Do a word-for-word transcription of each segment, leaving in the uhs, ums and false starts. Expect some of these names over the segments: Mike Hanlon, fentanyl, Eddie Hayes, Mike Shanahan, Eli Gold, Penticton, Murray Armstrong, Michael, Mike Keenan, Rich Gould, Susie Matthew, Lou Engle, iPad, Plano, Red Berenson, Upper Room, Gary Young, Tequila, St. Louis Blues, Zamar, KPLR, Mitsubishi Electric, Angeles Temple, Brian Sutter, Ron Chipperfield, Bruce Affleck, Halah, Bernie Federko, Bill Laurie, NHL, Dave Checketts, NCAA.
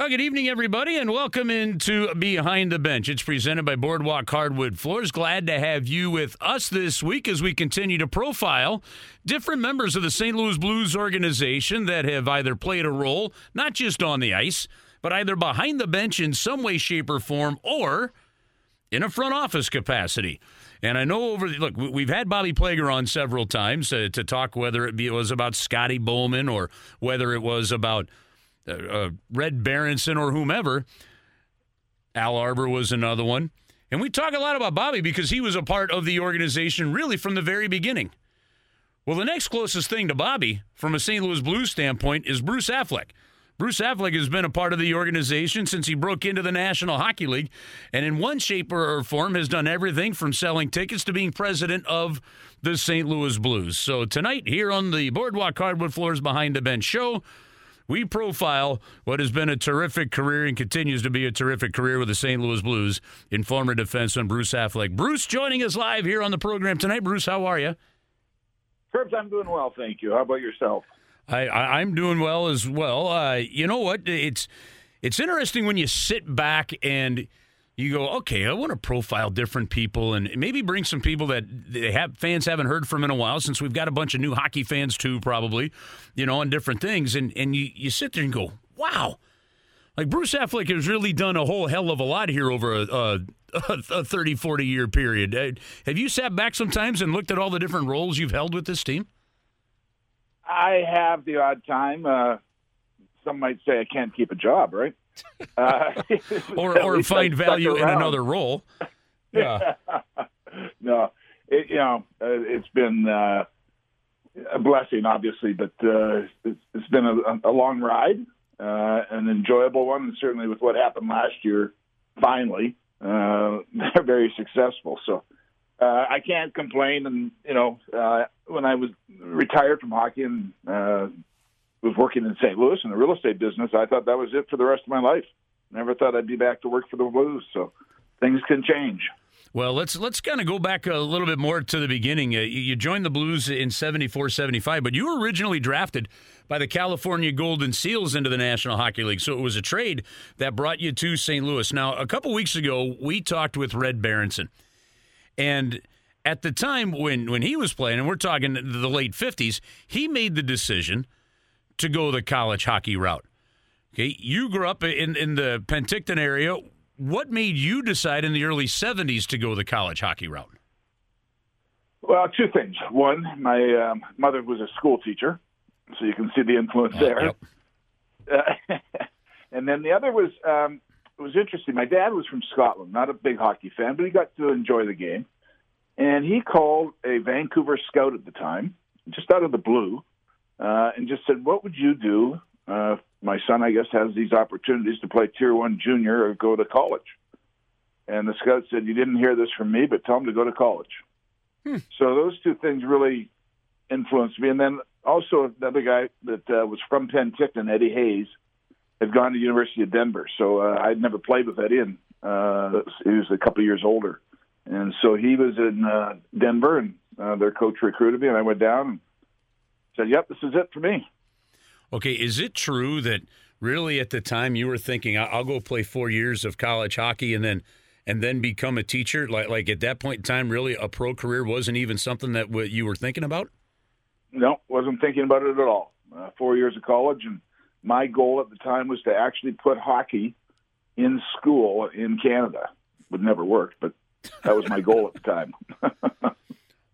Well, good evening, everybody, and welcome into Behind the Bench. It's presented by Boardwalk Hardwood Floors. Glad to have you with us this week as we continue to profile different members of the Saint Louis Blues organization that have either played a role, not just on the ice, but either behind the bench in some way, shape, or form, or in a front office capacity. And I know over the, look, we've had Bobby Plager on several times uh, to talk whether it, be, it was about Scotty Bowman or whether it was about uh, uh, Red Berenson or whomever. Al Arbour was another one. And we talk a lot about Bobby because he was a part of the organization really from the very beginning. Well, the next closest thing to Bobby from a Saint Louis Blues standpoint is Bruce Affleck. Bruce Affleck has been a part of the organization since he broke into the National Hockey League, and in one shape or form has done everything from selling tickets to being president of the Saint Louis Blues. So tonight here on the Boardwalk Hardwood Floors Behind the Bench show, we profile what has been a terrific career and continues to be a terrific career with the Saint Louis Blues in former defenseman Bruce Affleck. Bruce joining us live here on the program tonight. Bruce, how are you? Herbs, I'm doing well, thank you. How about yourself? I, I'm doing well as well. Uh, you know what? It's it's interesting when you sit back and you go, okay, I want to profile different people and maybe bring some people that they have fans haven't heard from in a while, since we've got a bunch of new hockey fans too, probably, you know, on different things. And, and you, you sit there and go, wow. Like, Bruce Affleck has really done a whole hell of a lot here over a, a, a thirty, forty-year period. Have you sat back sometimes and looked at all the different roles you've held with this team? I have the odd time. Uh, some might say I can't keep a job, right? Uh, or or find value in another role. Yeah. No, it, you know, it's been uh, a blessing, obviously, but uh, it's, it's been a, a long ride, uh, an enjoyable one, and certainly with what happened last year, finally, uh, they're very successful. So Uh, I can't complain, and, you know, uh, when I was retired from hockey and uh, was working in Saint Louis in the real estate business, I thought that was it for the rest of my life. Never thought I'd be back to work for the Blues, so things can change. Well, let's let's kind of go back a little bit more to the beginning. Uh, you joined the Blues in seventy-four seventy-five, but you were originally drafted by the California Golden Seals into the National Hockey League, so it was a trade that brought you to Saint Louis. Now, a couple weeks ago, we talked with Red Berenson. And at the time when, when he was playing, and we're talking the late fifties, he made the decision to go the college hockey route. Okay, you grew up in, in the Penticton area. What made you decide in the early seventies to go the college hockey route? Well, two things. One, my um, mother was a school teacher, so you can see the influence uh, there. Yep. Uh, and then the other was... Um, It was interesting. My dad was from Scotland, not a big hockey fan, but he got to enjoy the game. And he called a Vancouver scout at the time, just out of the blue, uh, and just said, what would you do? Uh, my son, I guess, has these opportunities to play Tier one junior or go to college. And the scout said, you didn't hear this from me, but tell him to go to college. Hmm. So those two things really influenced me. And then also another guy that uh, was from Penticton, Eddie Hayes, had gone to the University of Denver, so uh, I'd never played with Eddie, and uh, he was a couple of years older. And so he was in uh, Denver, and uh, their coach recruited me, and I went down and said, yep, this is it for me. Okay, is it true that really at the time you were thinking, I'll go play four years of college hockey and then and then become a teacher? Like, like at that point in time, really a pro career wasn't even something that w- you were thinking about? No, wasn't thinking about it at all. Uh, four years of college, and my goal at the time was to actually put hockey in school in Canada. Would never work, but that was my goal at the time.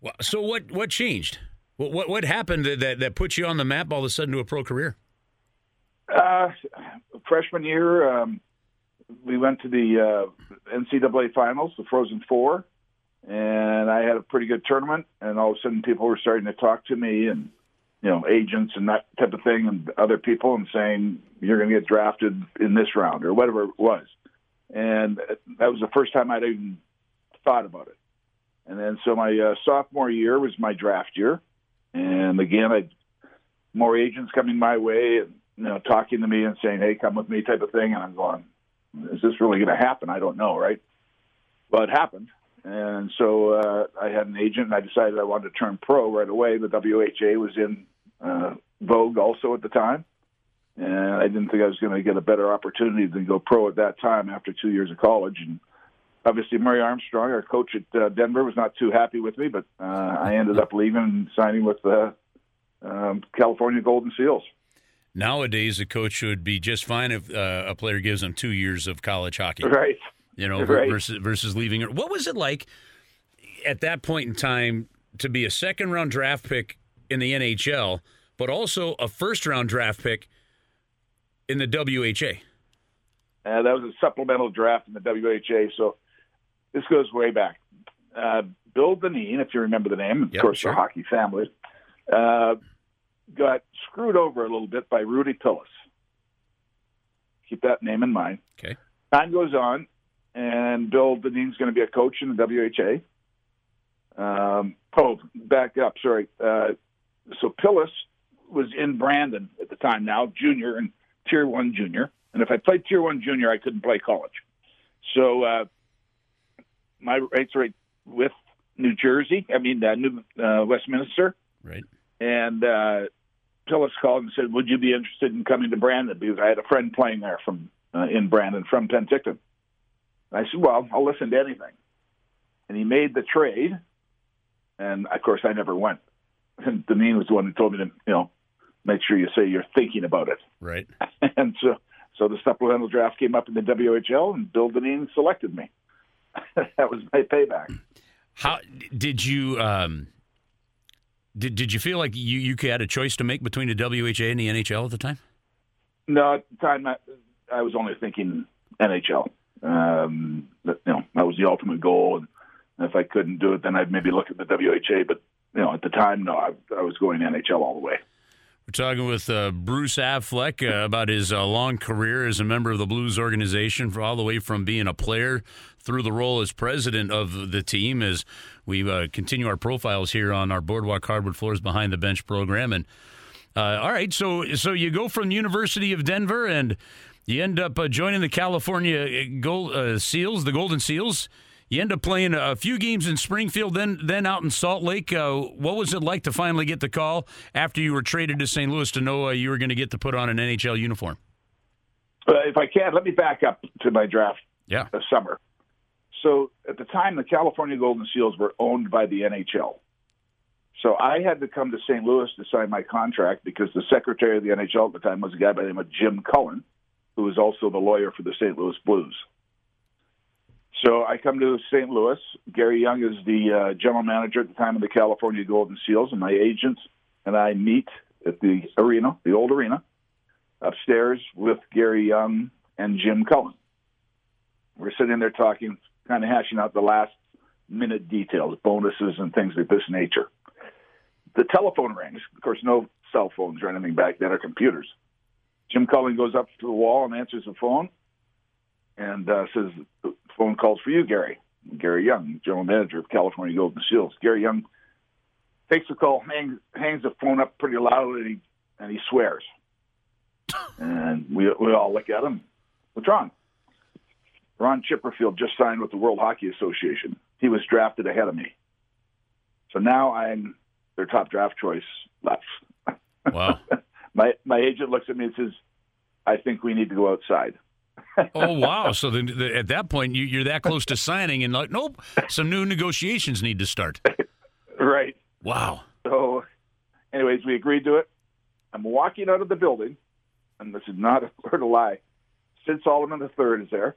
Well, so what, what changed? What, what what happened that that put you on the map all of a sudden to a pro career? Uh, freshman year, um, we went to the uh, N C double A finals, the Frozen Four, and I had a pretty good tournament. And all of a sudden, people were starting to talk to me and, you know, agents and that type of thing and other people, and saying, you're going to get drafted in this round or whatever it was. And that was the first time I'd even thought about it. And then so my uh, sophomore year was my draft year. And again, I more agents coming my way and, you know, talking to me and saying, hey, come with me type of thing. And I'm going, is this really going to happen? I don't know, right? Well, it happened. And so uh, I had an agent, and I decided I wanted to turn pro right away. The W H A was in uh, vogue also at the time. and I didn't think I was going to get a better opportunity than go pro at that time after two years of college. And obviously, Murray Armstrong, our coach at uh, Denver, was not too happy with me, but uh, I ended up leaving and signing with the um, California Golden Seals. Nowadays, a coach would be just fine if uh, a player gives them two years of college hockey. Right. You know, right. versus versus leaving. What was it like at that point in time to be a second-round draft pick in the N H L, but also a first-round draft pick in the W H A? Uh, that was a supplemental draft in the W H A, so this goes way back. Uh, Bill Dineen, if you remember the name, of yep, course, sure. the hockey family, uh, got screwed over a little bit by Rudy Pilous. Keep that name in mind. Okay. Time goes on, and Bill Dineen's going to be a coach in the W H A. Um, oh, back up, sorry. Uh, so Pilous was in Brandon at the time now, junior and Tier one junior. And if I played Tier one junior, I couldn't play college. So uh, my rates rate with New Jersey, I mean uh, New uh, Westminster, right? And uh, Pilous called and said, "Would you be interested in coming to Brandon?" Because I had a friend playing there from uh, in Brandon from Penticton. And I said, "Well, I'll listen to anything." And he made the trade, and of course, I never went. And Dineen was the one who told me to, you know, make sure you say you're thinking about it, right? and so. So the supplemental draft came up in the W H L, and Bill Dineen selected me. That was my payback. How did you um, did did you feel like you, you had a choice to make between the W H A and the N H L at the time? No, at the time I, I was only thinking N H L. Um, but, you know, that was the ultimate goal, and if I couldn't do it, then I'd maybe look at the W H A. But you know, at the time, no, I, I was going N H L all the way. We're talking with uh, Bruce Affleck uh, about his uh, long career as a member of the Blues organization, for all the way from being a player through the role as president of the team, as we uh, continue our profiles here on our Boardwalk Hardwood Floors Behind the Bench program. And uh, all right, so so you go from University of Denver, and you end up uh, joining the California Gold, uh, Seals, the Golden Seals. You end up playing a few games in Springfield, then then out in Salt Lake. Uh, what was it like to finally get the call after you were traded to Saint Louis to know uh, you were going to get to put on an N H L uniform? Uh, if I can, let me back up to my draft yeah. this summer. So at the time, the California Golden Seals were owned by the N H L. So I had to come to Saint Louis to sign my contract because the secretary of the N H L at the time was a guy by the name of Jim Cullen, who was also the lawyer for the Saint Louis Blues. So I come to Saint Louis. Gary Young is the uh, general manager at the time of the California Golden Seals, and my agents and I meet at the arena, the old arena, upstairs with Gary Young and Jim Cullen. We're sitting there talking, kind of hashing out the last-minute details, bonuses and things of this nature. The telephone rings. Of course, no cell phones or anything back then or computers. Jim Cullen goes up to the wall and answers the phone. And uh, says, the phone calls for you, Gary. Gary Young, general manager of California Golden Seals. Gary Young takes the call, hangs, hangs the phone up pretty loudly, and he, and he swears. And we we all look at him. What's wrong? Ron Chipperfield just signed with the World Hockey Association. He was drafted ahead of me. So now I'm their top draft choice left. Wow. my, my agent looks at me and says, I think we need to go outside. Oh, wow. So the, the, at that point, you, you're that close to signing, and like, nope, some new negotiations need to start. Right. Wow. So anyways, we agreed to it. I'm walking out of the building, and this is not a word of lie. Sid Solomon the third is there,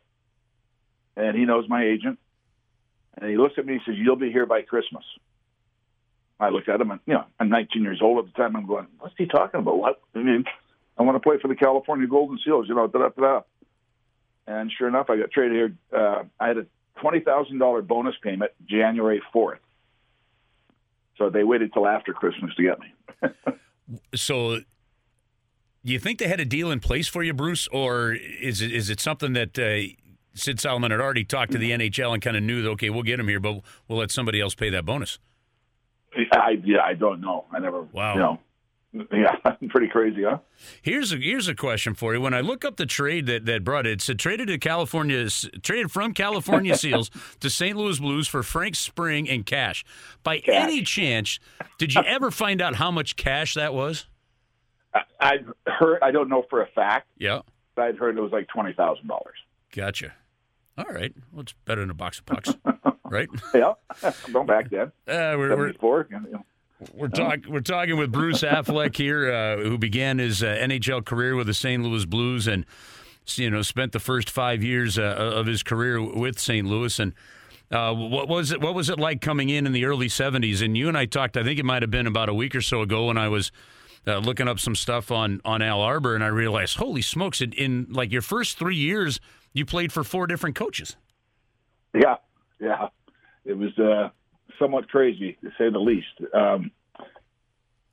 and he knows my agent. And he looks at me and says, you'll be here by Christmas. I look at him, and you know, I'm nineteen years old at the time. I'm going, what's he talking about? What? I mean, I want to play for the California Golden Seals, you know, da-da-da-da. And sure enough, I got traded here. Uh, I had a twenty thousand dollars bonus payment January fourth. So they waited till after Christmas to get me. So you think they had a deal in place for you, Bruce, or is it, is it something that uh, Sid Solomon had already talked to the N H L and kind of knew that, okay, we'll get him here, but we'll let somebody else pay that bonus? I, yeah, I don't know. I never, wow. you know. Yeah, pretty crazy, huh? Here's a here's a question for you. When I look up the trade that, that brought it, it said traded to California, traded from California Seals to Saint Louis Blues for Frank Spring and cash. By cash. Any chance, did you ever find out how much cash that was? I've heard, I don't know for a fact, yeah, but I'd heard it was like twenty thousand dollars. Gotcha. All right. Well, it's better than a box of pucks, right? Yeah. I'm going back then. Uh, we're, seventy-four, we're, you know. We're, talk, we're talking with Bruce Affleck here, uh, who began his uh, N H L career with the Saint Louis Blues and, you know, spent the first five years uh, of his career with Saint Louis. And uh, what was it? What was it like coming in in the early seventies? And you and I talked, I think it might have been about a week or so ago, when I was uh, looking up some stuff on, on Al Arbour, and I realized, holy smokes! In, in like your first three years, you played for four different coaches. Yeah, yeah, it was. Uh... somewhat crazy, to say the least. Um,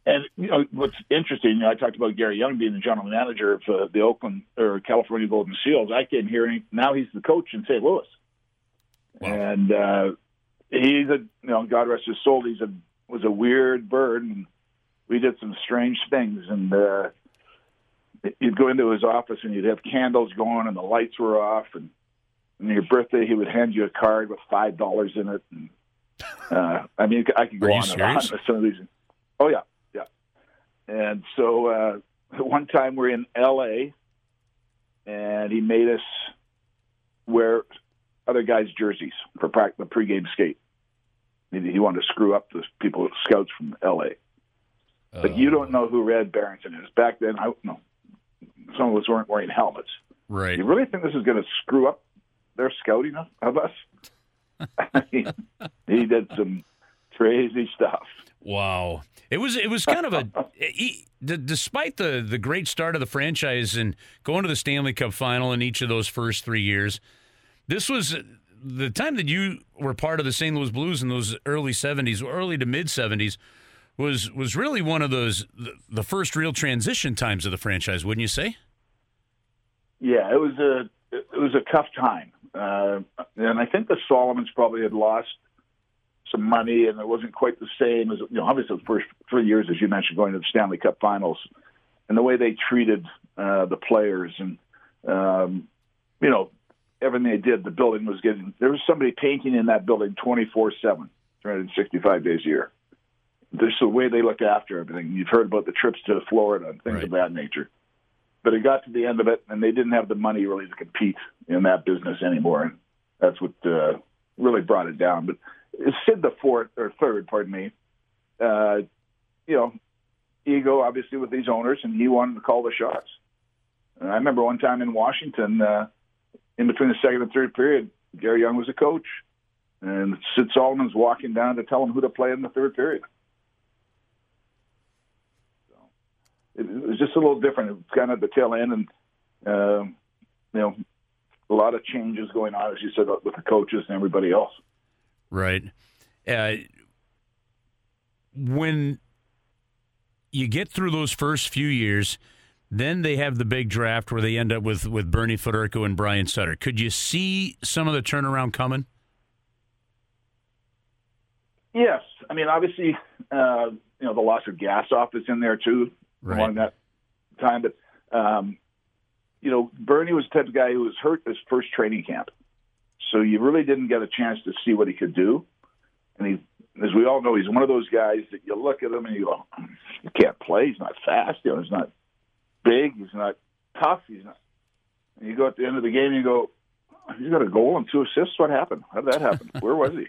and you know, what's interesting, you know, I talked about Gary Young being the general manager of uh, the Oakland or California Golden Seals. I came here, and now he's the coach in Saint Louis. Wow. And uh, he's a, you know, God rest his soul, he's a was a weird bird, and we did some strange things. And uh, you'd go into his office, and you'd have candles going, and the lights were off. And on your birthday, he would hand you a card with five dollars in it. And Uh, I mean, I could go on and on for some reason. Oh, yeah, yeah. And so uh, one time we're in L A, and he made us wear other guys' jerseys for the pregame skate. He wanted to screw up the people, scouts from L A. Uh, but you don't know who Red Berenson is. Back then, I no, some of us weren't wearing helmets. Right. You really think this is going to screw up their scouting of us? I mean, he did some crazy stuff. Wow. It was it was kind of a he, d- despite the, the great start of the franchise and going to the Stanley Cup final in each of those first three years, this was the time that you were part of the Saint Louis Blues in those early seventies, early to mid-seventies, was was really one of those the, the first real transition times of the franchise, wouldn't you say? Yeah, it was a it was a tough time. Uh, and I think the Solomons probably had lost some money, and it wasn't quite the same as, you know, obviously the first three years, as you mentioned, going to the Stanley Cup finals, and the way they treated uh, the players and, um, you know, everything they did, the building was getting, there was somebody painting in that building twenty-four seven, three hundred sixty-five days a year. This is the way they looked after everything. You've heard about the trips to Florida and things right. of that nature. But it got to the end of it, and they didn't have the money really to compete in that business anymore, and that's what uh, really brought it down. But Sid the fourth or third, pardon me, uh, you know, ego obviously with these owners, and he wanted to call the shots. And I remember one time in Washington, uh, in between the second and third period, Gary Young was a coach, and Sid Solomon's walking down to tell him who to play in the third period. It was just a little different. It was kind of the tail end, and uh, you know, a lot of changes going on, as you said, with the coaches and everybody else. Right. Uh, when you get through those first few years, then they have the big draft where they end up with, with Bernie Federko and Brian Sutter. Could you see some of the turnaround coming? Yes. I mean, obviously, uh, you know, the loss of Gassoff is in there too. Right. Along that time, but um, you know, Bernie was the type of guy who was hurt his first training camp, so you really didn't get a chance to see what he could do. And he, as we all know, he's one of those guys that you look at him and you go, "He can't play. He's not fast. You know, he's not big. He's not tough. He's not." And you go at the end of the game, and you go, "He's got a goal and two assists. What happened? How did that happen? Where was he?"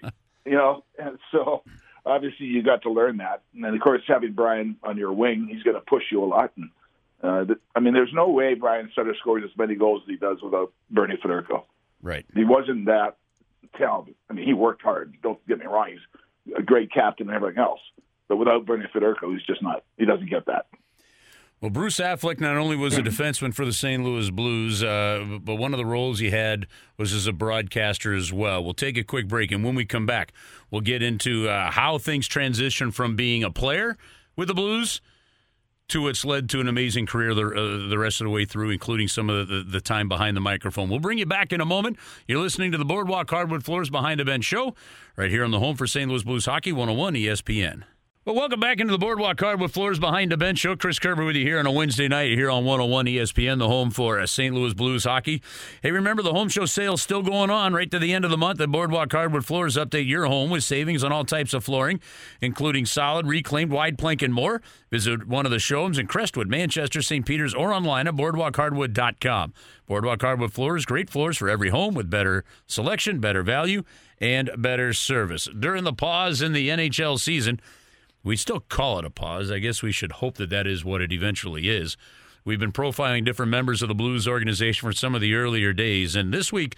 You know, and so. Obviously, you got to learn that. And then, of course, having Brian on your wing, he's going to push you a lot. And uh, the, I mean, there's no way Brian Sutter scored as many goals as he does without Bernie Federko. Right. He wasn't that talented. I mean, he worked hard. Don't get me wrong. He's a great captain and everything else. But without Bernie Federko, he's just not. He doesn't get that. Well, Bruce Affleck not only was a defenseman for the Saint Louis Blues, uh, but one of the roles he had was as a broadcaster as well. We'll take a quick break, and when we come back, we'll get into uh, how things transition from being a player with the Blues to what's led to an amazing career the, uh, the rest of the way through, including some of the, the time behind the microphone. We'll bring you back in a moment. You're listening to the Boardwalk Hardwood Floors Behind the Bench show right here on the home for Saint Louis Blues Hockey, one oh one E S P N. Well, welcome back into the Boardwalk Hardwood Floors Behind the Bench Show. Chris Kerber with you here on a Wednesday night here on one oh one E S P N, the home for Saint Louis Blues hockey. Hey, remember the home show sale's still going on right to the end of the month at Boardwalk Hardwood Floors. Update your home with savings on all types of flooring, including solid, reclaimed, wide plank, and more. Visit one of the showrooms in Crestwood, Manchester, Saint Peters, or online at boardwalk hardwood dot com. Boardwalk Hardwood Floors, great floors for every home with better selection, better value, and better service. During the pause in the N H L season, we still call it a pause. I guess we should hope that that is what it eventually is. We've been profiling different members of the Blues organization for some of the earlier days. And this week,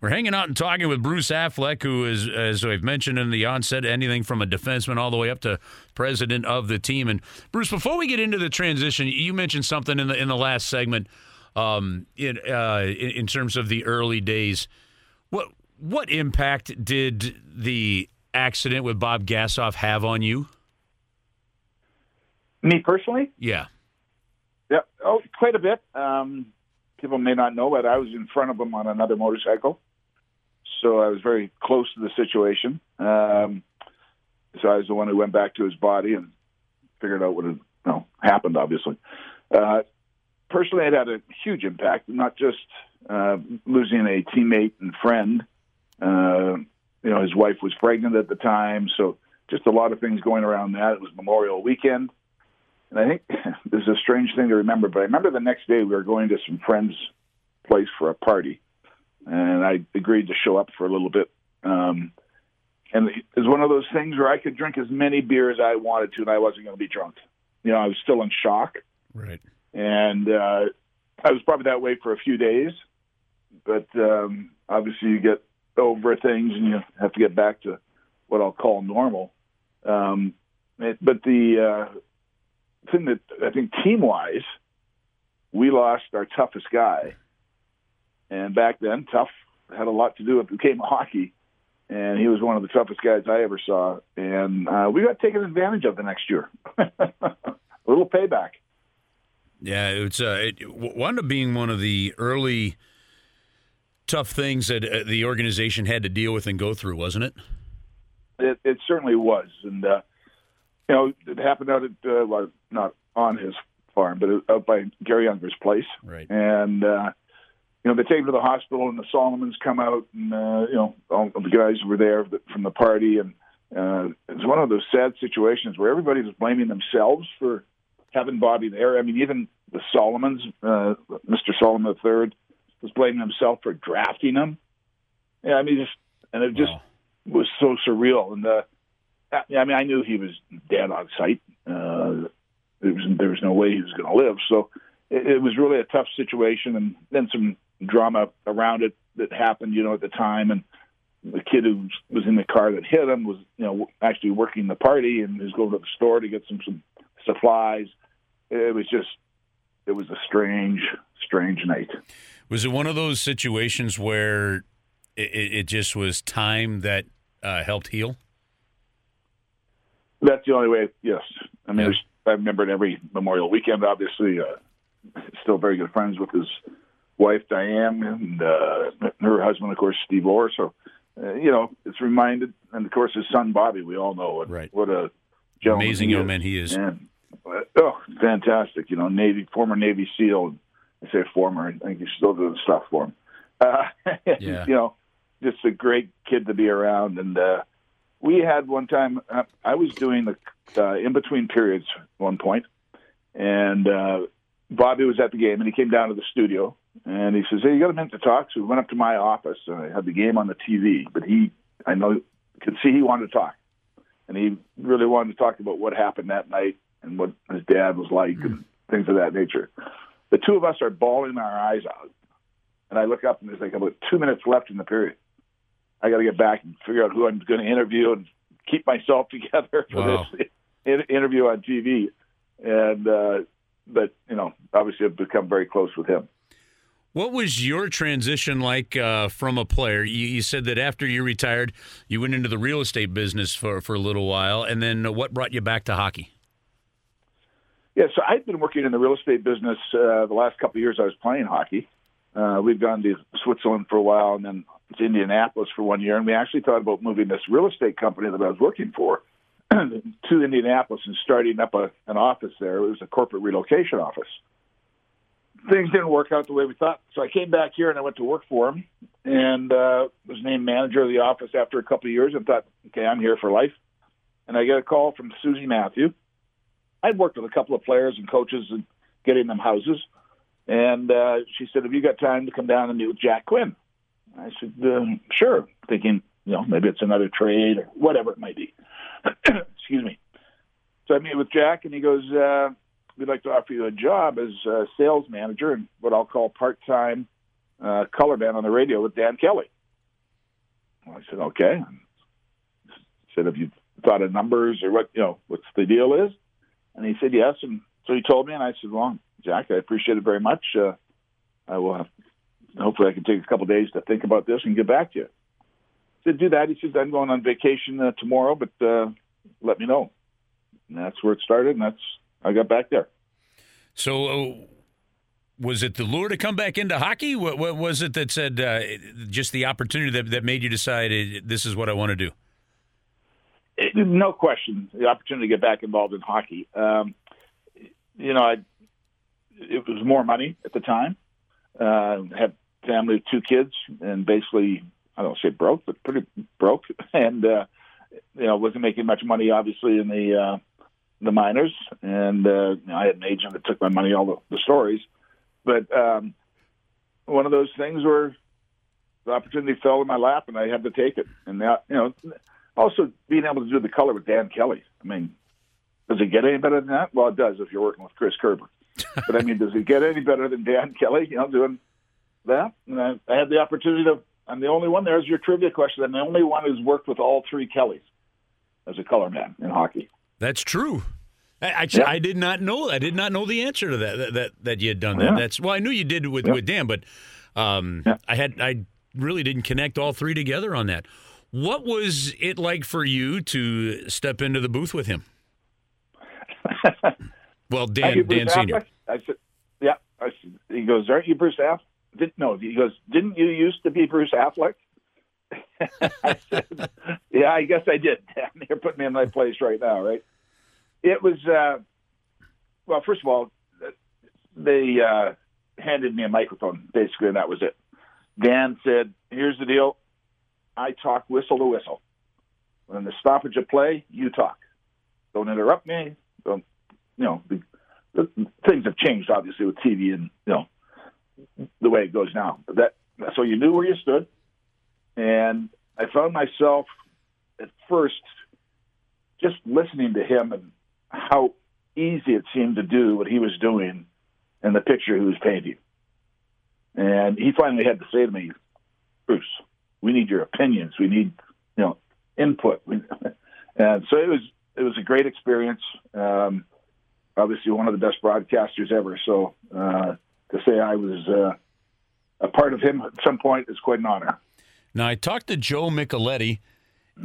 we're hanging out and talking with Bruce Affleck, who is, as I've mentioned in the onset, anything from a defenseman all the way up to president of the team. And, Bruce, before we get into the transition, you mentioned something in the in the last segment um, in, uh, in terms of the early days. What, what impact did the accident with Bob Gassoff have on you? Me personally? Yeah. Yeah. Oh, quite a bit. Um, people may not know, but I was in front of him on another motorcycle. So I was very close to the situation. Um, so I was the one who went back to his body and figured out what had, you know, happened, obviously. Uh, personally, it had a huge impact, not just uh, losing a teammate and friend. Uh, you know, his wife was pregnant at the time. So just a lot of things going around that. It was Memorial Weekend. And I think this is a strange thing to remember, but I remember the next day we were going to some friend's place for a party, and I agreed to show up for a little bit. Um, and it was one of those things where I could drink as many beers as I wanted to, and I wasn't going to be drunk. You know, I was still in shock. Right. And uh, I was probably that way for a few days, but um, obviously you get over things and you have to get back to what I'll call normal. Um, it, but the... Uh, thing that I think team-wise, we lost our toughest guy. And back then, tough had a lot to do with the game of hockey. And he was one of the toughest guys I ever saw. And uh, we got taken advantage of the next year. A little payback. Yeah, it's uh, it wound up being one of the early tough things that uh, the organization had to deal with and go through, wasn't it? It, it certainly was. And, uh, you know, it happened out at, uh, well, not on his farm, but it was out by Gary Younger's place. Right. And, uh, you know, they take him to the hospital, and the Solomons come out, and, uh, you know, all the guys were there from the party. And uh, it's one of those sad situations where everybody was blaming themselves for having Bobby there. I mean, even the Solomons, uh, Mister Solomon the third, was blaming himself for drafting him. Yeah, I mean, just, and it just wow. was so surreal. And, uh, I mean, I knew he was dead on sight. Uh, there was, there was no way he was going to live. So it, it was really a tough situation, and then some drama around it that happened, you know, at the time. And the kid who was in the car that hit him was, you know, actually working the party and was going to the store to get some, some supplies. It was just, it was a strange, strange night. Was it one of those situations where it, it just was time that uh, helped heal? That's the only way, yes. I mean, yes. I remembered every Memorial Weekend, obviously. Uh, still very good friends with his wife, Diane, and uh, her husband, of course, Steve Orr. So, uh, you know, it's reminded. And, of course, his son, Bobby, we all know. And right. What a gentleman. Amazing young man he is. And, uh, oh, fantastic. You know, Navy, former Navy SEAL. I say former. I think he's still doing stuff for him. Uh, yeah. You know, just a great kid to be around. And, uh, we had one time, uh, I was doing the uh, in-between periods at one point, and uh, Bobby was at the game, and he came down to the studio, and he says, hey, you got a minute to talk? So we went up to my office, and I had the game on the T V, but he, I know, could see he wanted to talk. And he really wanted to talk about what happened that night and what his dad was like mm-hmm. and things of that nature. The two of us are bawling our eyes out, and I look up, and there's like about two minutes left in the period. I got to get back and figure out who I'm going to interview and keep myself together for wow. this interview on T V. And uh, but you know, obviously, I've become very close with him. What was your transition like uh, from a player? You, you said that after you retired, you went into the real estate business for, for a little while, and then what brought you back to hockey? Yeah, so I'd been working in the real estate business uh, the last couple of years. I was playing hockey. Uh, we'd gone to Switzerland for a while, and then to Indianapolis for one year, and we actually thought about moving this real estate company that I was working for to Indianapolis and starting up a, an office there. It was a corporate relocation office. Things didn't work out the way we thought. So I came back here and I went to work for him and uh, was named manager of the office after a couple of years and thought, okay, I'm here for life. And I get a call from Susie Matthew. I'd worked with a couple of players and coaches and getting them houses. And uh, she said, have you got time to come down and meet with Jack Quinn? I said, uh, sure, thinking, you know, maybe it's another trade or whatever it might be. Excuse me. So I meet with Jack, and he goes, uh, we'd like to offer you a job as a sales manager and what I'll call part-time uh, color man on the radio with Dan Kelly. Well, I said, okay. I said, have you thought of numbers or what, you know, what's the deal is? And he said, yes. And so he told me, and I said, well, Jack, I appreciate it very much. Uh, I will have, hopefully I can take a couple of days to think about this and get back to you. I said, do that. He said, I'm going on vacation uh, tomorrow, but uh, let me know. And that's where it started, and that's I got back there. So uh, was it the lure to come back into hockey? What, what was it that said uh, just the opportunity that, that made you decide this is what I want to do? It, no question, the opportunity to get back involved in hockey. Um, you know, I, it was more money at the time. Uh, had a family of two kids and basically, I don't say broke, but pretty broke. And, uh, you know, wasn't making much money, obviously, in the uh, the minors. And uh, you know, I had an agent that took my money, all the, the stories. But um, one of those things where the opportunity fell in my lap and I had to take it. And, now, you know, also, being able to do the color with Dan Kelly. I mean, does it get any better than that? Well, it does if you're working with Chris Kerber. But, I mean, does it get any better than Dan Kelly, you know, doing that? And I, I had the opportunity to – I'm the only one. There's your trivia question. I'm the only one who's worked with all three Kellys as a color man in hockey. That's true. I, I, yeah. I did not know. I did not know the answer to that, that, that, that you had done that. Yeah. That's well, I knew you did with, yeah. with Dan, but um, yeah. I had I really didn't connect all three together on that. What was it like for you to step into the booth with him? Well, Dan, Dan Senior. I said, yeah. I said, he goes, aren't you Bruce Affleck? No, he goes, didn't you used to be Bruce Affleck? I said, yeah, I guess I did. You're putting me in my place right now, right? It was, uh, well, first of all, they uh, handed me a microphone, basically, and that was it. Dan said, here's the deal. I talk whistle to whistle. When the stoppage of play, you talk. Don't interrupt me. Don't, you know, the, the, things have changed, obviously, with T V and, you know, the way it goes now. But that, so you knew where you stood. And I found myself at first just listening to him and how easy it seemed to do what he was doing and the picture he was painting. And he finally had to say to me, Bruce, we need your opinions. We need, you know, input. We, and so it was it was a great experience. Um, obviously, one of the best broadcasters ever. So uh, to say I was uh, a part of him at some point is quite an honor. Now, I talked to Joe Micheletti,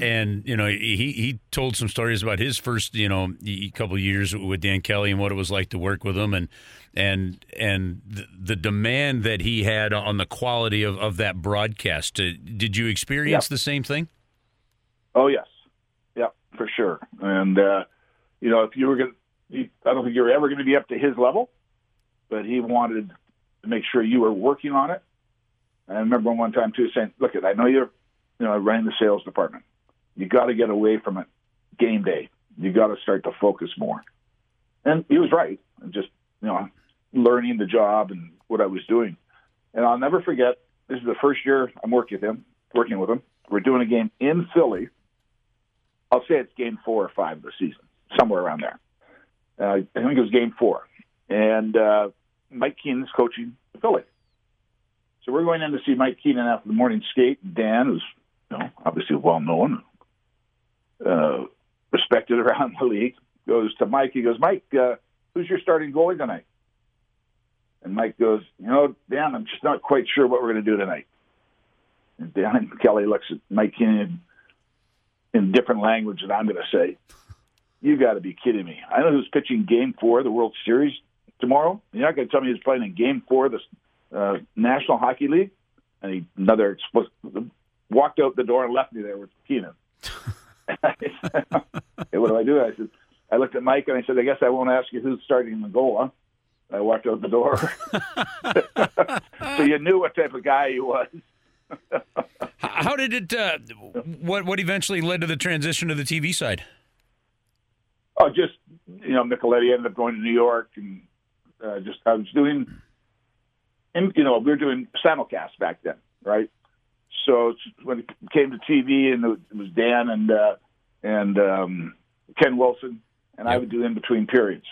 and, you know, he, he told some stories about his first, you know, couple of years with Dan Kelly and what it was like to work with him and and and the, the demand that he had on the quality of, of that broadcast. Did you experience yep. the same thing? Oh, yes. Yeah, for sure. And, uh, you know, if you were going to – I don't think you were ever going to be up to his level, but he wanted to make sure you were working on it. I remember one time, too, saying, look, I know you're – you know, I ran the sales department. You got to get away from it game day. You got to start to focus more. And he was right. And just, you know, learning the job and what I was doing. And I'll never forget, this is the first year I'm working with him, working with him. We're doing a game in Philly. I'll say it's game four or five of the season, somewhere around there. Uh, I think it was game four. And uh, Mike Keenan's coaching Philly. So we're going in to see Mike Keenan after the morning skate. Dan, who's, you know, obviously well-known, Uh, respected around the league, goes to Mike. He goes, Mike, uh, who's your starting goalie tonight? And Mike goes, you know, Dan, I'm just not quite sure what we're going to do tonight. And Dan and Kelly looks at Mike Keenan in, in different language that I'm going to say, you got to be kidding me. I know who's pitching game four of the World Series tomorrow. You're not going to tell me he's playing in game four of the uh, National Hockey League? And he another explicit, walked out the door and left me there with Keenan. What do I do? I said, I looked at Mike and I said, I guess I won't ask you who's starting the goal, huh? I walked out the door. So you knew what type of guy he was. How did it, uh, what what eventually led to the transition to the T V side? Oh, just, you know, Micheletti ended up going to New York, and uh, just I was doing, you know, we were doing simulcast back then, right? So when it came to T V, and it was Dan and uh, and um, Ken Wilson, and I would do in between periods.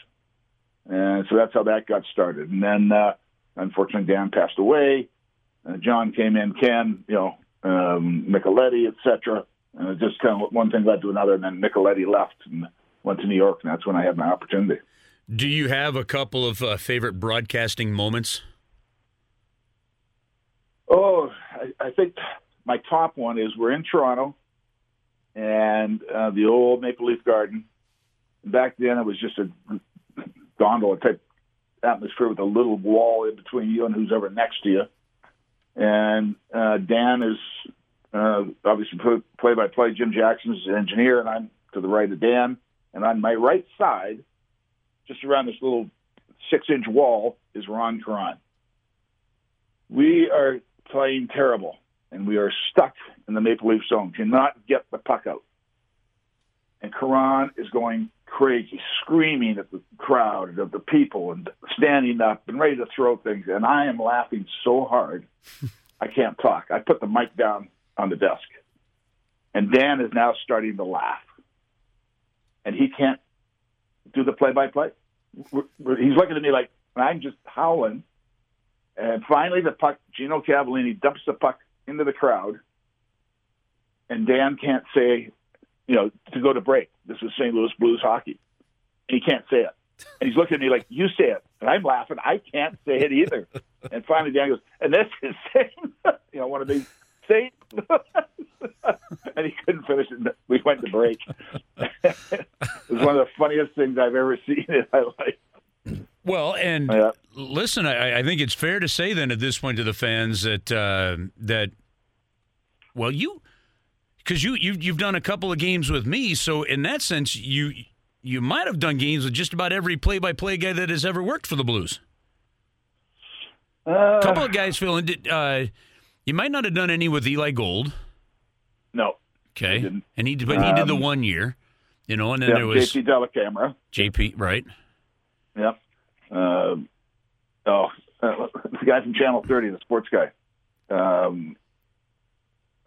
And so that's how that got started. And then, uh, unfortunately, Dan passed away. Uh, John came in, Ken, you know, um, Micheletti, et cetera. And it just kind of one thing led to another. And then Micheletti left and went to New York, and that's when I had my opportunity. Do you have a couple of uh, favorite broadcasting moments? Oh, I, I think my top one is we're in Toronto and uh, the old Maple Leaf Garden. Back then, it was just a gondola-type atmosphere with a little wall in between you and who's ever next to you. And uh, Dan is uh, obviously play-by-play. Jim Jackson is an engineer, and I'm to the right of Dan. And on my right side, just around this little six-inch wall, is Ron Caron. We are playing terrible, and we are stuck in the Maple Leaf zone. Cannot get the puck out. And Caron is going crazy, screaming at the crowd and at the people and standing up and ready to throw things. And I am laughing so hard, I can't talk. I put the mic down on the desk. And Dan is now starting to laugh. And he can't do the play-by-play. We're, we're, he's looking at me like, I'm just howling. And finally the puck, Gino Cavallini dumps the puck into the crowd. And Dan can't say, you know, to go to break. This is Saint Louis Blues hockey. And he can't say it. And he's looking at me like, you say it. And I'm laughing. I can't say it either. And finally Dan goes, and this is Saint, you know, one of these Saint. And he couldn't finish it. We went to break. It was one of the funniest things I've ever seen in my life. Well, and yeah. Listen, I, I think it's fair to say then at this point to the fans that, uh, that well, you... Because you, you, you've done a couple of games with me, so in that sense, you you might have done games with just about every play-by-play guy that has ever worked for the Blues. A uh, couple of guys, Phil, and uh, you might not have done any with Eli Gold. No. Okay. Didn't. And he, but he did the one year, you know, and then yeah, there was... J P. Della Camera. J P, right. Yeah. Uh, oh, the guy from Channel thirty, the sports guy. Um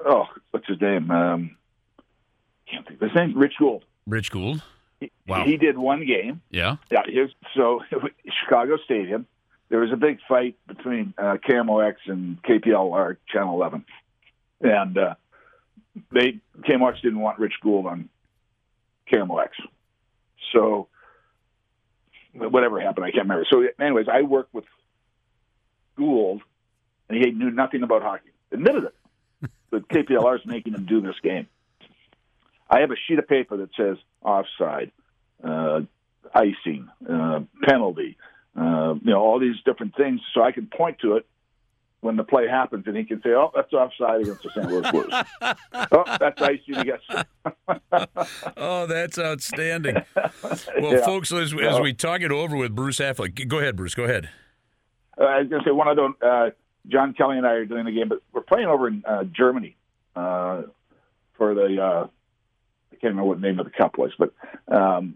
Oh, what's his name? Um, can't think of his name. Rich Gould. Rich Gould. Wow. He, he did one game. Yeah. Yeah. He was, so Chicago Stadium. There was a big fight between uh, K M O X and K P L R Channel eleven, and uh, they K M O X didn't want Rich Gould on K M O X. So whatever happened, I can't remember. So, anyways, I worked with Gould, and he knew nothing about hockey. Admitted it. But K P L R is making them do this game. I have a sheet of paper that says offside, uh, icing, uh, penalty, uh, you know, all these different things. So I can point to it when the play happens, and he can say, oh, that's offside against the Saint Louis Blues. Oh, that's icing against Oh, that's outstanding. Well, yeah. Folks, as, as we talk it over with Bruce Affleck, go ahead, Bruce, go ahead. Uh, I was going to say one other uh John Kelly and I are doing the game, but we're playing over in uh, Germany uh, for the, uh, I can't remember what the name of the cup was, but um,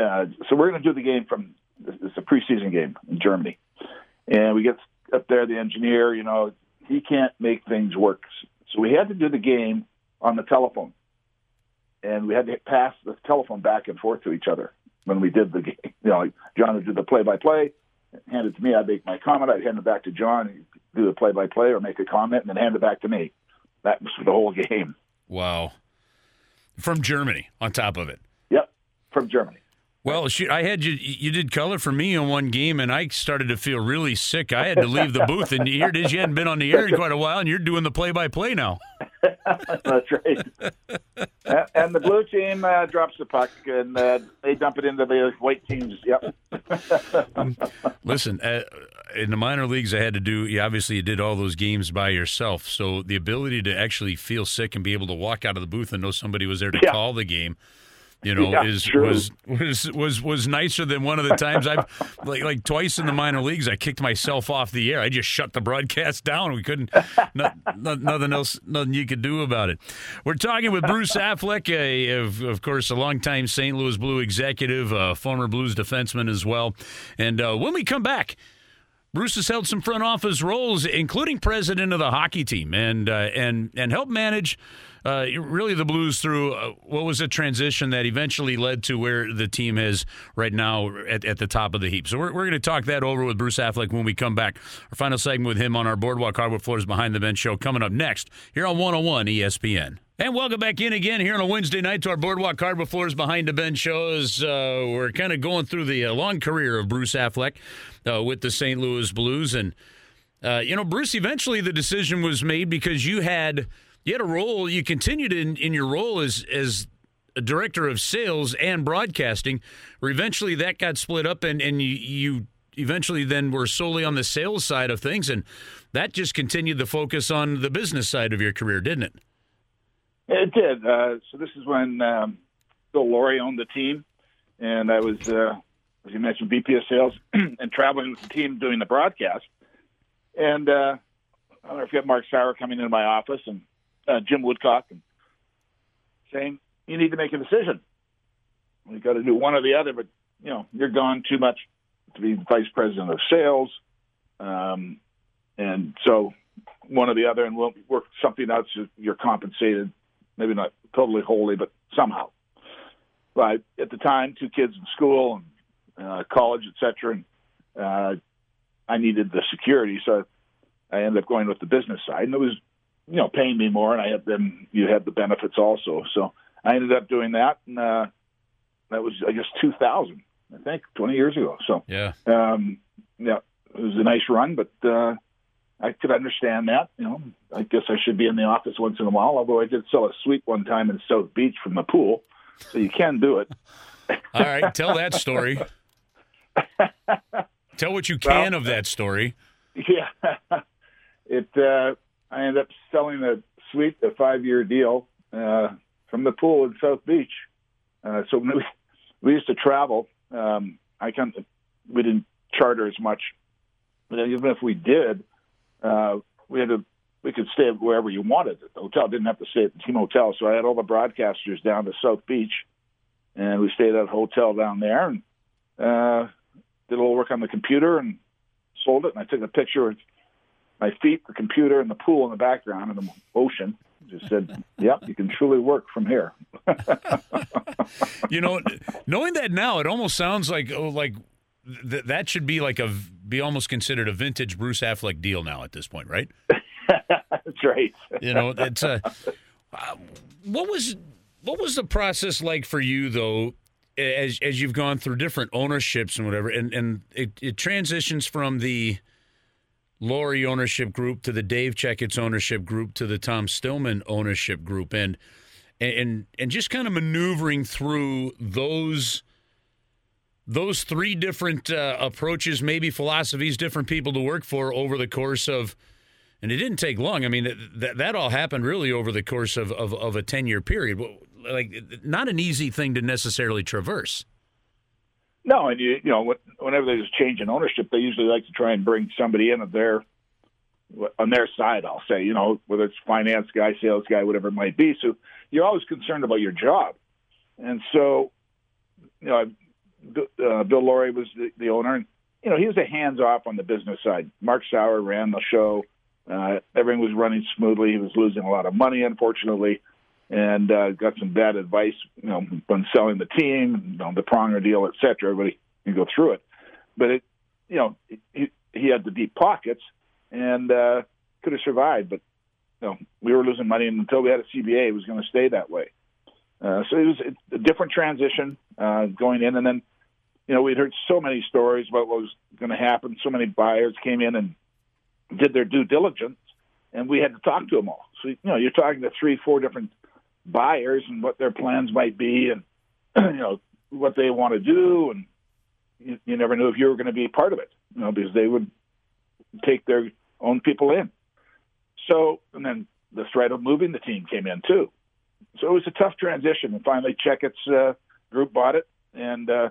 uh, so we're going to do the game from, it's a preseason game in Germany. And we get up there, the engineer, you know, he can't make things work. So we had to do the game on the telephone. And we had to pass the telephone back and forth to each other when we did the game. You know, like John would do the play-by-play. Hand it to me, I'd make my comment, I'd hand it back to John, do the play-by-play or make a comment, and then hand it back to me. That was the whole game. Wow. From Germany, on top of it. Yep, from Germany. Well, shoot, I had you, you did color for me in one game, and I started to feel really sick. I had to leave the booth, and here it is, you hadn't been on the air in quite a while, and you're doing the play-by-play now. That's right. And the blue team uh, drops the puck, and uh, they dump it into the white team's. Yep. Listen, uh, in the minor leagues, I had to do, you obviously you did all those games by yourself. So the ability to actually feel sick and be able to walk out of the booth and know somebody was there to yeah. call the game, you know, yeah, is true. was was was was nicer than one of the times I've like like twice in the minor leagues I kicked myself off the air. I just shut the broadcast down. We couldn't not, not, nothing else, nothing you could do about it. We're talking with Bruce Affleck, a, of, of course, a longtime Saint Louis Blue executive, a former Blues defenseman as well. And uh, when we come back, Bruce has held some front office roles, including president of the hockey team, and uh, and and helped manage. Uh, really the Blues through uh, what was a transition that eventually led to where the team is right now at, at the top of the heap. So we're, we're going to talk that over with Bruce Affleck when we come back. Our final segment with him on our Boardwalk Hardwood Floors Behind the Bench show coming up next here on one oh one E S P N. And welcome back in again here on a Wednesday night to our Boardwalk Hardwood Floors Behind the Bench shows. Uh, we're kind of going through the uh, long career of Bruce Affleck uh, with the Saint Louis Blues. And, uh, you know, Bruce, eventually the decision was made because you had – You had a role, you continued in, in your role as as a director of sales and broadcasting, where eventually that got split up and, and you, you eventually then were solely on the sales side of things, and that just continued the focus on the business side of your career, didn't it? It did. Uh, so this is when um, Bill Laurie owned the team, and I was, uh, as you mentioned, V P of sales and traveling with the team doing the broadcast. And uh, I don't know if you have Mark Sauer coming into my office and Uh, Jim Woodcock and saying, you need to make a decision. We got to do one or the other, but, you know, you're gone too much to be vice president of sales. Um, and so one or the other, and we'll work something out so you're compensated, maybe not totally wholly, but somehow. But at the time, two kids in school and uh, college, et cetera, and uh, I needed the security, so I ended up going with the business side, and it was, you know, paying me more, and I had them, you had the benefits also. So I ended up doing that, and uh, that was, I guess, two thousand, I think, twenty years ago. So, yeah, um, yeah, it was a nice run, but uh, I could understand that. You know, I guess I should be in the office once in a while, although I did sell a suite one time in South Beach from the pool, so you can do it. All right, tell that story. Tell what you can well, of that story. Yeah. It, uh, I ended up selling a suite, a five-year deal uh, from the pool in South Beach. Uh, so we, we used to travel. Um, I can't, we didn't charter as much, but even if we did, uh, we had to, we could stay wherever you wanted. The hotel didn't have to stay at the team hotel, so I had all the broadcasters down to South Beach, and we stayed at a hotel down there and uh, did a little work on the computer and sold it. And I took a picture of my feet, the computer, and the pool in the background, and the ocean. Just said, "Yep, you can truly work from here." You know, knowing that now, it almost sounds like oh, like th- that should be like a be almost considered a vintage Bruce Affleck deal now at this point, right? That's right. You know, it's uh, uh, what was what was the process like for you though, as as you've gone through different ownerships and whatever, and and it, it transitions from the Laurie ownership group to the Dave Checketts ownership group to the Tom Stillman ownership group, and and and just kind of maneuvering through those those three different uh, approaches, maybe philosophies, different people to work for over the course of, and it didn't take long. I mean, that that all happened really over the course of of, of a ten year period. Like, not an easy thing to necessarily traverse. No, and you, you know, whenever there's a change in ownership, they usually like to try and bring somebody in of their, on their side, I'll say, you know, whether it's finance guy, sales guy, whatever it might be. So you're always concerned about your job. And so, you know, uh, Bill Laurie was the, the owner. And, you know, he was a hands-off on the business side. Mark Sauer ran the show. Uh, everything was running smoothly. He was losing a lot of money, unfortunately. And uh, got some bad advice, you know, when selling the team, you know, the Pronger deal, et cetera. Everybody can go through it, but it, you know, it, he, he had the deep pockets and uh, could have survived. But you know, we were losing money, and until we had a C B A, it was going to stay that way. Uh, so it was a different transition uh, going in, and then you know, we'd heard so many stories about what was going to happen. So many buyers came in and did their due diligence, and we had to talk to them all. So you know, you're talking to three, four different buyers and what their plans might be and, you know, what they want to do. And you, you never knew if you were going to be part of it, you know, because they would take their own people in. So, and then the threat of moving the team came in too. So it was a tough transition. And finally, Checketts' uh, group bought it. And uh,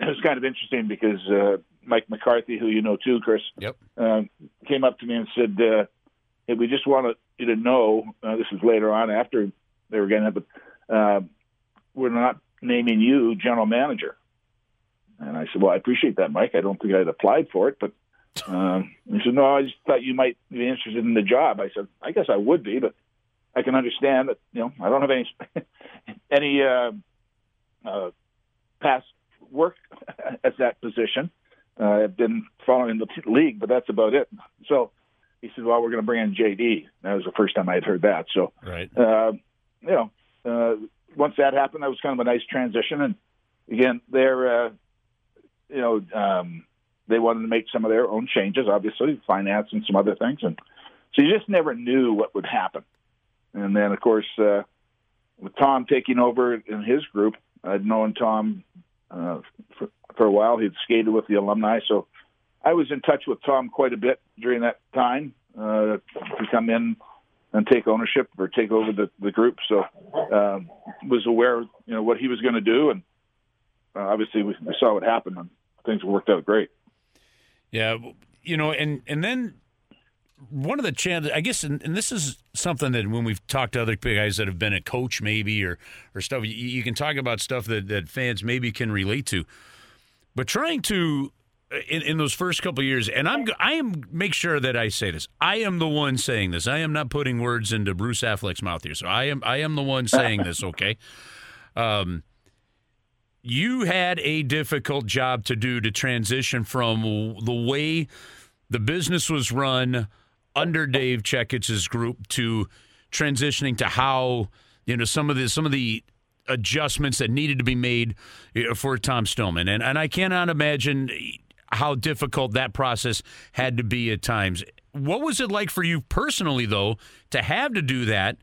it was kind of interesting because uh, Mike McCarthy, who you know too, Chris, yep. uh, came up to me and said, uh, hey, we just want you to know, uh, this was later on after they were getting it, but uh, we're not naming you general manager. And I said, well, I appreciate that, Mike. I don't think I'd applied for it, but um, he said, no, I just thought you might be interested in the job. I said, I guess I would be, but I can understand that, you know, I don't have any any uh, uh, past work at that position. Uh, I've been following the league, but that's about it. So he said, well, we're going to bring in J D. That was the first time I'd heard that. So, right. uh, you know, uh, once that happened, that was kind of a nice transition. And again, they're, uh, you know, um, they wanted to make some of their own changes, obviously, finance and some other things. And so you just never knew what would happen. And then, of course, uh, with Tom taking over in his group, I'd known Tom uh, for, for a while. He'd skated with the alumni. So I was in touch with Tom quite a bit during that time uh, to come in and take ownership or take over the, the group. So uh, was aware, you know, what he was going to do. And uh, obviously we, we saw what happened, and things worked out great. Yeah, you know, and, and then one of the challenges, I guess, and, and this is something that when we've talked to other guys that have been a coach maybe or or stuff, you, you can talk about stuff that, that fans maybe can relate to. But trying to, in, in those first couple of years, and I'm, I am, make sure that I say this, I am the one saying this. I am not putting words into Bruce Affleck's mouth here, so I am I am the one saying this, okay? Um You had a difficult job to do to transition from the way the business was run under Dave Checketts' group to transitioning to how, you know, some of the some of the adjustments that needed to be made for Tom Stillman. And and I cannot imagine how difficult that process had to be at times. What was it like for you personally, though, to have to do that?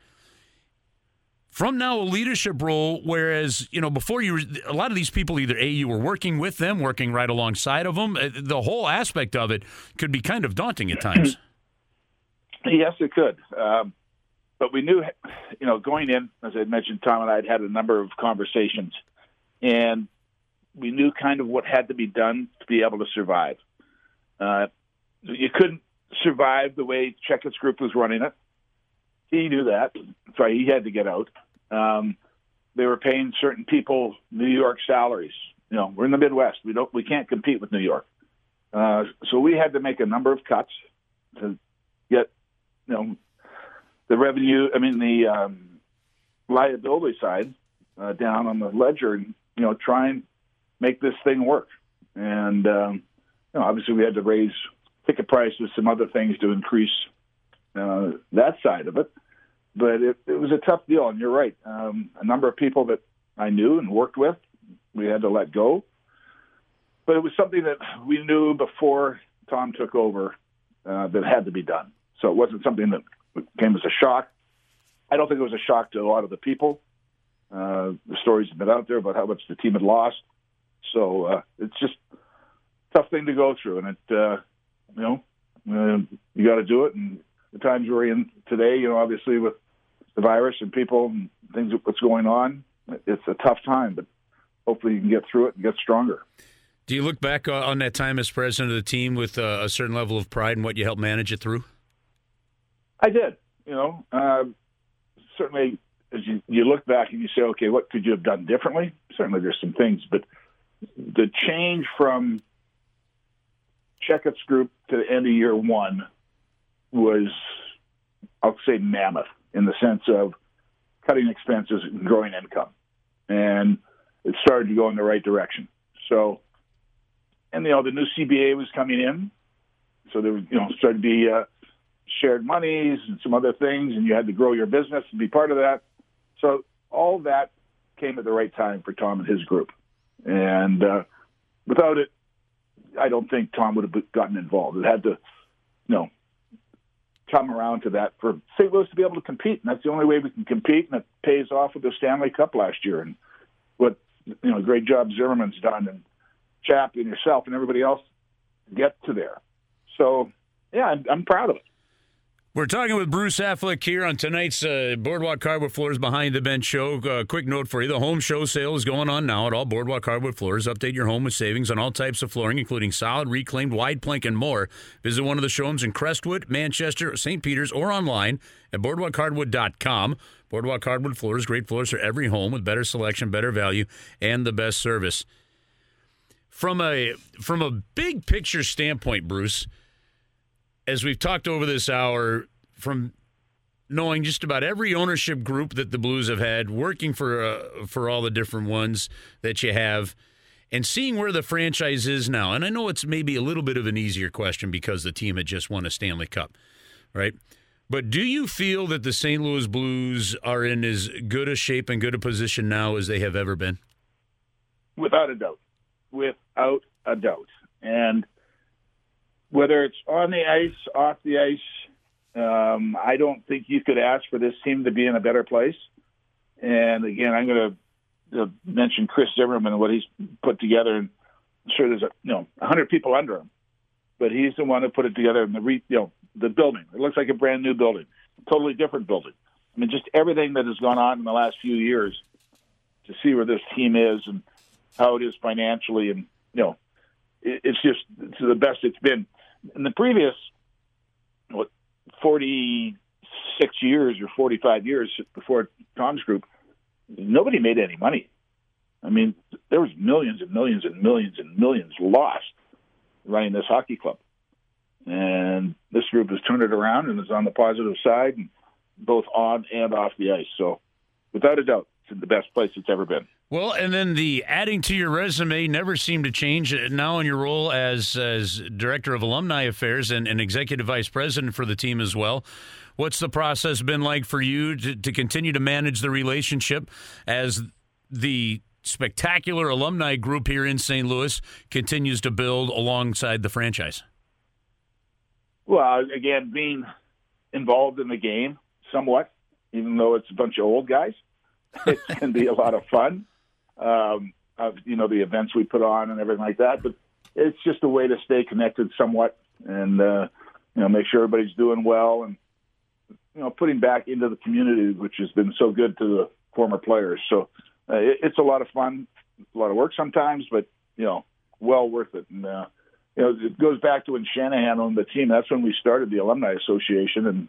From now a leadership role, whereas, you know, before you were, a lot of these people, either A, you were working with them, working right alongside of them. The whole aspect of it could be kind of daunting at times. Yes, it could. Um, but we knew, you know, going in, as I mentioned, Tom and I had had a number of conversations, and we knew kind of what had to be done to be able to survive. Uh, you couldn't survive the way Checketts Group was running it. He knew that. That's why he had to get out. Um, they were paying certain people New York salaries. You know, we're in the Midwest. We don't. We can't compete with New York. Uh, so we had to make a number of cuts to get, you know, the revenue. I mean, the um, liability side uh, down on the ledger, and you know, try and make this thing work. And um, you know, obviously, we had to raise ticket prices, some other things to increase Uh, that side of it, but it, it was a tough deal. And you're right. Um, a number of people that I knew and worked with, we had to let go, but it was something that we knew before Tom took over uh, that had to be done. So it wasn't something that came as a shock. I don't think it was a shock to a lot of the people. Uh, the stories have been out there about how much the team had lost. So uh, it's just a tough thing to go through. And it, uh, you know, uh, you got to do it. And the times we're in today, you know, obviously with the virus and people and things, what's going on, it's a tough time, but hopefully you can get through it and get stronger. Do you look back on that time as president of the team with a certain level of pride in what you helped manage it through? I did. You know, uh, certainly as you, you look back and you say, okay, what could you have done differently? Certainly there's some things, but the change from Checketts Group to the end of year one was, I'll say, mammoth in the sense of cutting expenses and growing income. And it started to go in the right direction. So, and, you know, the new C B A was coming in. So there was, you know, started to be uh, shared monies and some other things, and you had to grow your business and be part of that. So all that came at the right time for Tom and his group. And uh, without it, I don't think Tom would have gotten involved. It had to, you know, come around to that for Saint Louis to be able to compete, and that's the only way we can compete, and it pays off with the Stanley Cup last year and what, you know, great job Zimmerman's done and Chap and yourself and everybody else get to there. So yeah, I'm, I'm proud of it. We're talking with Bruce Affleck here on tonight's uh, Boardwalk Hardwood Floors Behind the Bench show. Uh, quick note for you, the home show sale is going on now at all Boardwalk Hardwood Floors. Update your home with savings on all types of flooring, including solid, reclaimed, wide plank, and more. Visit one of the showrooms in Crestwood, Manchester, Saint Peter's, or online at boardwalk hardwood dot com. Boardwalk Hardwood Floors, great floors for every home with better selection, better value, and the best service. From a, from a big picture standpoint, Bruce, as we've talked over this hour, from knowing just about every ownership group that the Blues have had, working for uh, for all the different ones that you have, and seeing where the franchise is now, and I know it's maybe a little bit of an easier question because the team had just won a Stanley Cup, right? But do you feel that the Saint Louis Blues are in as good a shape and good a position now as they have ever been? Without a doubt. Without a doubt. And whether it's on the ice, off the ice, um, I don't think you could ask for this team to be in a better place. And, again, I'm going to uh, mention Chris Zimmerman and what he's put together. And I'm sure there's a, you know, one hundred people under him, but he's the one who put it together in the re, you know, the building. It looks like a brand-new building, a totally different building. I mean, just everything that has gone on in the last few years to see where this team is and how it is financially. And, you know, it, it's just it's the best it's been. In the previous, what, forty-six years or forty-five years before Tom's group, nobody made any money. I mean, there was millions and millions and millions and millions lost running this hockey club. And this group has turned it around and is on the positive side, both on and off the ice. So, without a doubt, it's in the best place it's ever been. Well, and then the adding to your resume never seemed to change. Now in your role as as Director of Alumni Affairs and, and Executive Vice President for the team as well, what's the process been like for you to, to continue to manage the relationship as the spectacular alumni group here in Saint Louis continues to build alongside the franchise? Well, again, being involved in the game somewhat, even though it's a bunch of old guys, it can be a lot of fun. Um, of, you know, the events we put on and everything like that. But it's just a way to stay connected somewhat and, uh, you know, make sure everybody's doing well and, you know, putting back into the community, which has been so good to the former players. So uh, it, it's a lot of fun, a lot of work sometimes, but, you know, well worth it. And, uh, you know, it goes back to when Shanahan owned the team. That's when we started the Alumni Association, and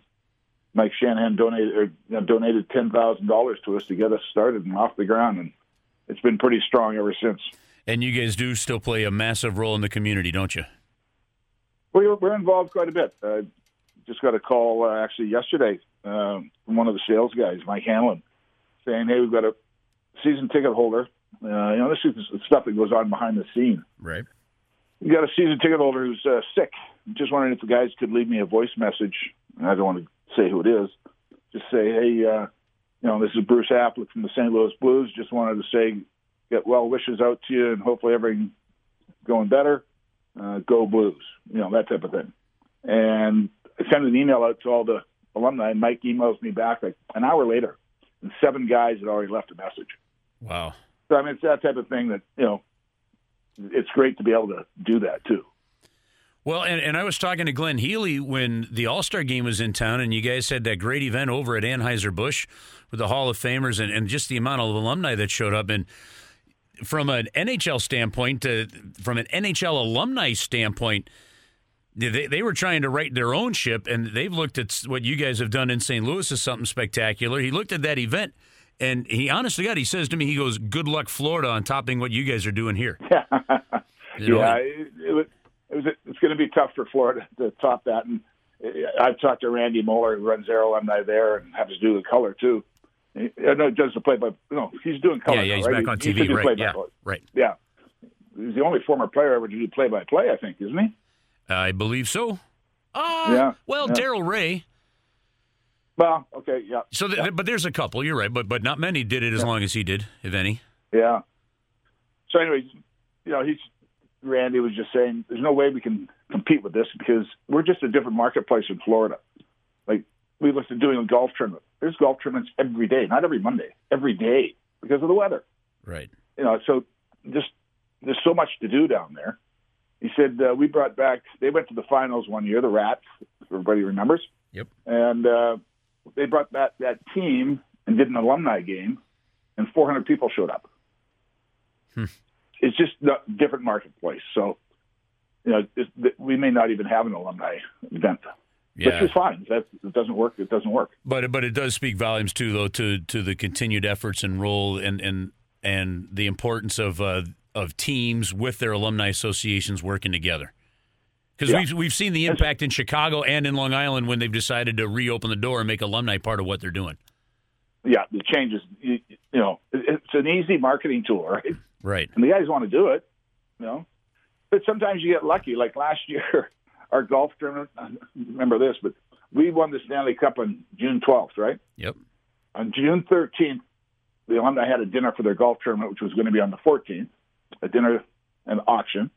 Mike Shanahan donated or, you know, donated ten thousand dollars to us to get us started and off the ground, and it's been pretty strong ever since. And you guys do still play a massive role in the community, don't you? We're, we're involved quite a bit. I uh, just got a call uh, actually yesterday uh, from one of the sales guys, Mike Hanlon, saying, hey, we've got a season ticket holder. Uh, you know, this is stuff that goes on behind the scene. Right. We got a season ticket holder who's uh, sick. I'm just wondering if the guys could leave me a voice message. And I don't want to say who it is. Just say, hey, uh, you know, this is Bruce Affleck from the Saint Louis Blues. Just wanted to say, get well wishes out to you, and hopefully everything's going better. Uh, go Blues, you know, that type of thing. And I sent an email out to all the alumni, and Mike emails me back like an hour later, and seven guys had already left a message. Wow. So, I mean, it's that type of thing that, you know, it's great to be able to do that, too. Well, and, and I was talking to Glenn Healy when the All-Star game was in town, and you guys had that great event over at Anheuser-Busch with the Hall of Famers and, and just the amount of alumni that showed up. And from an N H L standpoint, uh, from an N H L alumni standpoint, they, they were trying to right their own ship, and they've looked at what you guys have done in Saint Louis as something spectacular. He looked at that event, and he, honest to God, he says to me, he goes, good luck, Florida, on topping what you guys are doing here. Yeah, you know, yeah it, it was... It was, it's going to be tough for Florida to top that. And I've talked to Randy Moeller, who runs their alumni there, and happens to do the color, too. I know he does the play-by-play. No, he's doing color. Yeah, yeah, he's now, right? back on T V, he right? Yeah, right. Yeah. He's the only former player ever to do play-by-play, I think, isn't he? I believe so. Uh, yeah. Well, yeah. Daryl Ray. Well, okay, yeah. So, the, yeah. But there's a couple, you're right, but but not many did it as yeah. long as he did, if any. Yeah. So, anyways, you know, he's... Randy was just saying, there's no way we can compete with this because we're just a different marketplace in Florida. Like, we looked at doing a golf tournament. There's golf tournaments every day, not every Monday, every day because of the weather. Right. You know, so just there's so much to do down there. He said, uh, we brought back, they went to the finals one year, the Rats, if everybody remembers. Yep. And uh, they brought back that team and did an alumni game, and four hundred people showed up. Hmm. It's just a different marketplace. So, you know, it's, we may not even have an alumni event. Yeah. Which is fine. That it doesn't work. It doesn't work. But but it does speak volumes too, though, to to the continued efforts and role and and, and the importance of uh, of teams with their alumni associations working together. Because yeah. we've we've seen the impact in Chicago and in Long Island when they've decided to reopen the door and make alumni part of what they're doing. Yeah, the changes. You, you know, it's an easy marketing tool, right? Right. And the guys want to do it, you know. But sometimes you get lucky, like last year. Our golf tournament, I remember this, but we won the Stanley Cup on June twelfth, right? Yep. On June thirteenth, the alumni had a dinner for their golf tournament, which was going to be on the fourteenth, a dinner and auction.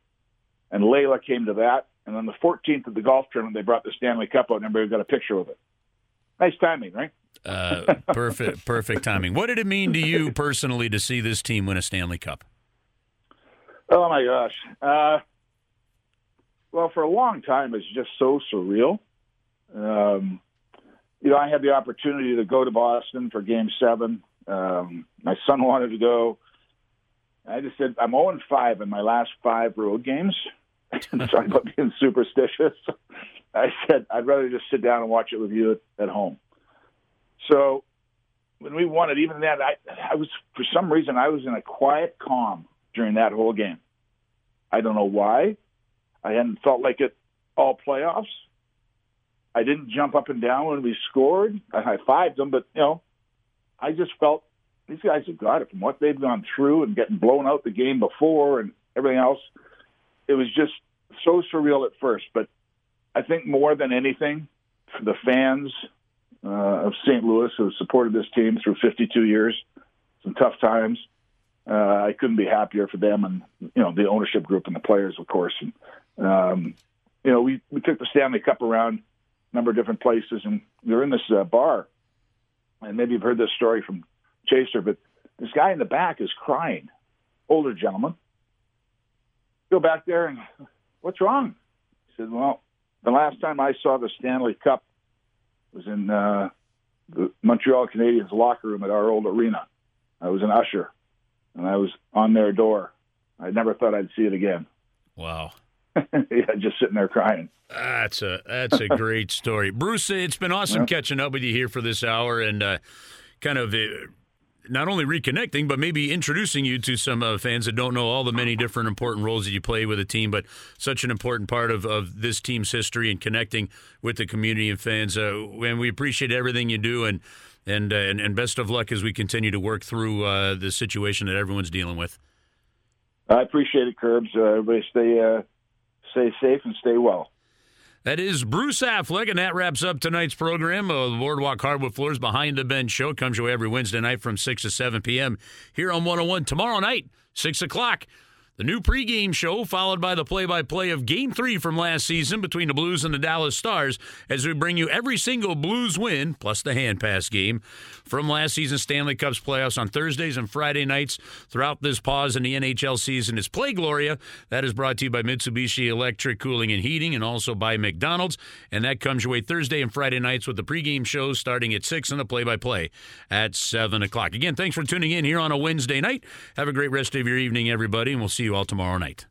And Layla came to that. And on the fourteenth of the golf tournament, they brought the Stanley Cup out, and everybody got a picture of it. Nice timing, right? Uh, perfect, perfect timing. What did it mean to you personally to see this team win a Stanley Cup? Oh, my gosh. Uh, Well, for a long time, it's just so surreal. Um, you know, I had the opportunity to go to Boston for Game seven. Um, my son wanted to go. I just said, I'm oh and five in my last five road games. Sorry about being superstitious. I said, I'd rather just sit down and watch it with you at, at home. So when we won it, even then, I, I was, for some reason, I was in a quiet calm during that whole game. I don't know why. I hadn't felt like it all playoffs. I didn't jump up and down when we scored. I high-fived them, but, you know, I just felt these guys have got it from what they've gone through and getting blown out the game before and everything else. It was just so surreal at first, but I think more than anything, for the fans uh, of Saint Louis who have supported this team through fifty-two years, some tough times, uh, I couldn't be happier for them and, you know, the ownership group and the players, of course, and Um, you know, we, we took the Stanley Cup around a number of different places, and we were in this uh, bar, and maybe you've heard this story from Chaser, but this guy in the back is crying, older gentleman. Go back there, and what's wrong? He said, well, the last time I saw the Stanley Cup was in uh, the Montreal Canadiens locker room at our old arena. I was an usher, and I was on their door. I never thought I'd see it again. Wow. Yeah, just sitting there crying. That's a that's a great story. Bruce, it's been awesome yeah. catching up with you here for this hour and uh, kind of uh, not only reconnecting, but maybe introducing you to some uh, fans that don't know all the many different important roles that you play with a team, but such an important part of, of this team's history and connecting with the community and fans. Uh, and we appreciate everything you do, and, and, uh, and, and best of luck as we continue to work through uh, the situation that everyone's dealing with. I appreciate it, Curbs. Uh, everybody stay... Uh... Stay safe and stay well. That is Bruce Affleck, and that wraps up tonight's program of the Boardwalk Hardwood Floors Behind the Bench show. Comes your way every Wednesday night from six to seven p.m. here on one oh one. Tomorrow night, six o'clock, the new pregame show, followed by the play-by-play of Game three from last season between the Blues and the Dallas Stars, as we bring you every single Blues win, plus the hand pass game, from last season's Stanley Cup's playoffs on Thursdays and Friday nights throughout this pause in the N H L season. It's Play Gloria. That is brought to you by Mitsubishi Electric Cooling and Heating and also by McDonald's. And that comes your way Thursday and Friday nights with the pregame shows starting at six and the play-by-play at seven o'clock. Again, thanks for tuning in here on a Wednesday night. Have a great rest of your evening, everybody, and we'll see you all tomorrow night.